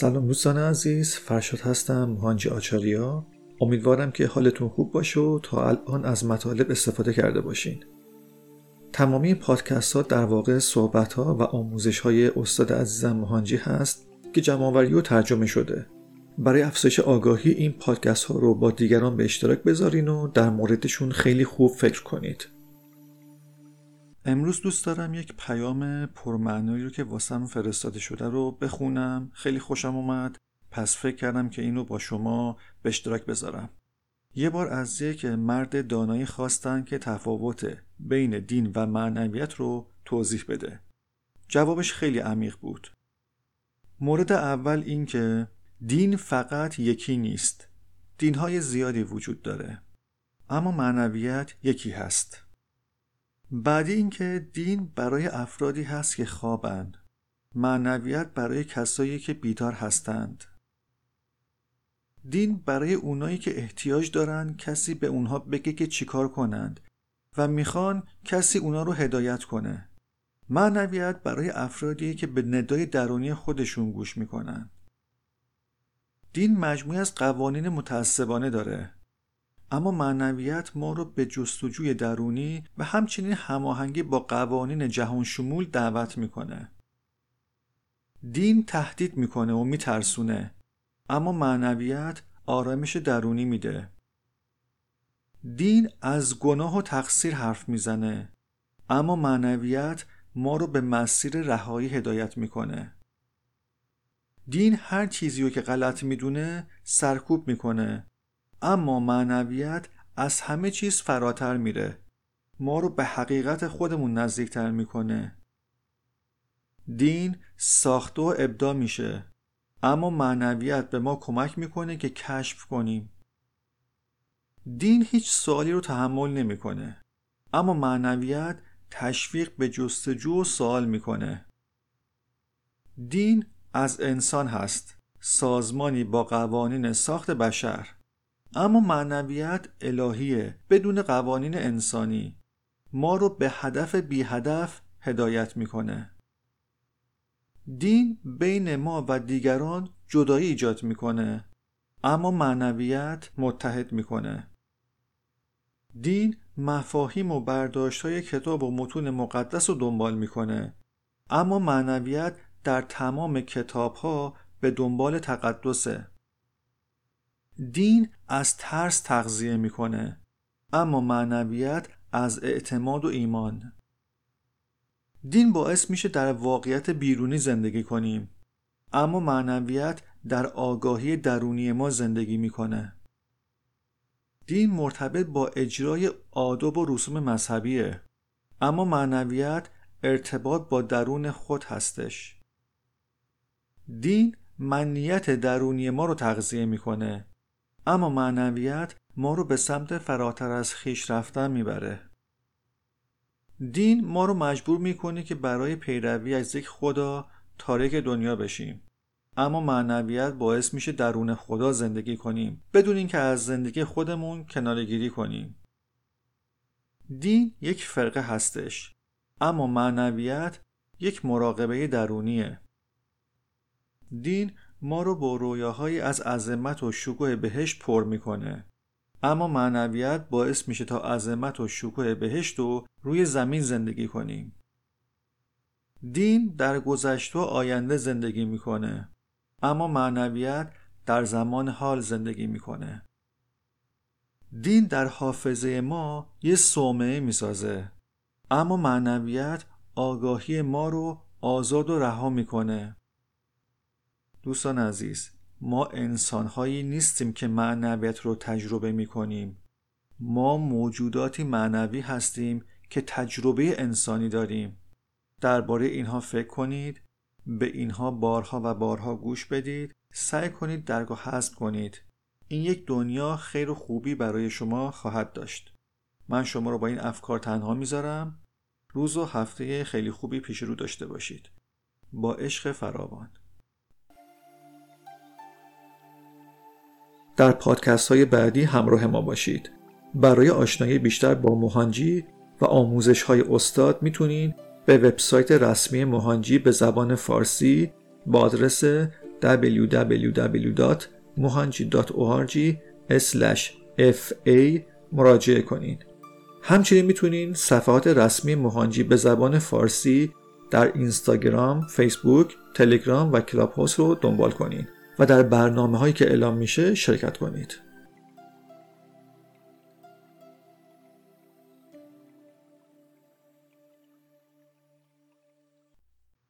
سلام دوستان عزیز، فرشاد هستم، موهانجی آچاریا. امیدوارم که حالتون خوب باشه و تا الان از مطالب استفاده کرده باشین. تمامی پادکست ها در واقع صحبت ها و آموزش های استاد عزیزم موهانجی هست که جمع‌آوری و ترجمه شده. برای افزایش آگاهی این پادکست ها رو با دیگران به اشتراک بذارین و در موردشون خیلی خوب فکر کنید. امروز دوست دارم یک پیام پرمعنایی رو که واسم فرستاده شده رو بخونم. خیلی خوشم اومد، پس فکر کردم که اینو با شما به اشتراک بذارم. یه بار از یک مرد دانایی خواستن که تفاوت بین دین و معنویت رو توضیح بده. جوابش خیلی عمیق بود. مورد اول این که دین فقط یکی نیست. دین‌های زیادی وجود داره. اما معنویت یکی هست. بعدی این که دین برای افرادی هست که خوابند. معنویت برای کسایی که بیدار هستند. دین برای اونایی که احتیاج دارن کسی به اونها بگه که چیکار کنند و میخوان کسی اونا رو هدایت کنه. معنویت برای افرادی که به ندای درونی خودشون گوش میکنن. دین مجموعه از قوانین متعصبانه داره. اما معنویت ما رو به جستجوی درونی و همچنین هماهنگی با قوانین جهان شمول دعوت میکنه. دین تهدید میکنه و میترسونه، اما معنویت آرامش درونی میده. دین از گناه و تقصیر حرف میزنه، اما معنویت ما رو به مسیر رهایی هدایت میکنه. دین هر چیزی رو که غلط میدونه سرکوب میکنه، اما معنویت از همه چیز فراتر میره، ما رو به حقیقت خودمون نزدیکتر میکنه. دین ساخته و ابداع میشه، اما معنویت به ما کمک میکنه که کشف کنیم. دین هیچ سوالی رو تحمل نمیکنه، اما معنویت تشویق به جستجو و سوال میکنه. دین از انسان هست، سازمانی با قوانین ساخت بشر، اما معنویت الهیه، بدون قوانین انسانی، ما رو به هدف بی هدف هدایت میکنه. دین بین ما و دیگران جدایی ایجاد میکنه، اما معنویت متحد میکنه. دین مفاهیم و برداشت‌های کتاب و متون مقدس رو دنبال میکنه، اما معنویت در تمام کتاب‌ها به دنبال تقدسه. دین از ترس تغذیه میکنه، اما معنویت از اعتماد و ایمان. دین باعث میشه در واقعیت بیرونی زندگی کنیم، اما معنویت در آگاهی درونی ما زندگی میکنه. دین مرتبط با اجرای آداب و رسوم مذهبیه، اما معنویت ارتباط با درون خود هستش. دین منیت درونی ما رو تغذیه میکنه، اما معنویت ما رو به سمت فراتر از خویش رفتن میبره. دین ما رو مجبور میکنه که برای پیروی از یک خدا تارک دنیا بشیم، اما معنویت باعث میشه درون خدا زندگی کنیم بدون اینکه از زندگی خودمون کناره‌گیری کنیم. دین یک فرقه هستش، اما معنویت یک مراقبه درونیه. دین ما رو با رویاهایی از عظمت و شکوه بهشت پر میکنه، اما معنویت باعث میشه تا عظمت و شکوه بهشت رو روی زمین زندگی کنیم. دین در گذشته و آینده زندگی میکنه، اما معنویت در زمان حال زندگی میکنه. دین در حافظه ما یه صومعه میسازه، اما معنویت آگاهی ما رو آزاد و رها میکنه. دوستان عزیز، ما انسان‌هایی نیستیم که معنویت رو تجربه می‌کنیم. ما موجوداتی معنوی هستیم که تجربه انسانی داریم. درباره اینها فکر کنید، به اینها بارها و بارها گوش بدید، سعی کنید درک و حس کنید. این یک دنیا خیر و خوبی برای شما خواهد داشت. من شما رو با این افکار تنها می‌ذارم. روز و هفته خیلی خوبی پیش رو داشته باشید. با عشق فراوان. در پادکست‌های بعدی همراه ما باشید. برای آشنایی بیشتر با موهانجی و آموزش‌های استاد میتونید به وبسایت رسمی موهانجی به زبان فارسی با آدرس www.mohanji.org/fa مراجعه کنین. همچنین میتونین صفحات رسمی موهانجی به زبان فارسی در اینستاگرام، فیسبوک، تلگرام و کلاب هاوس رو دنبال کنین و در برنامه‌هایی که اعلام میشه شرکت کنید.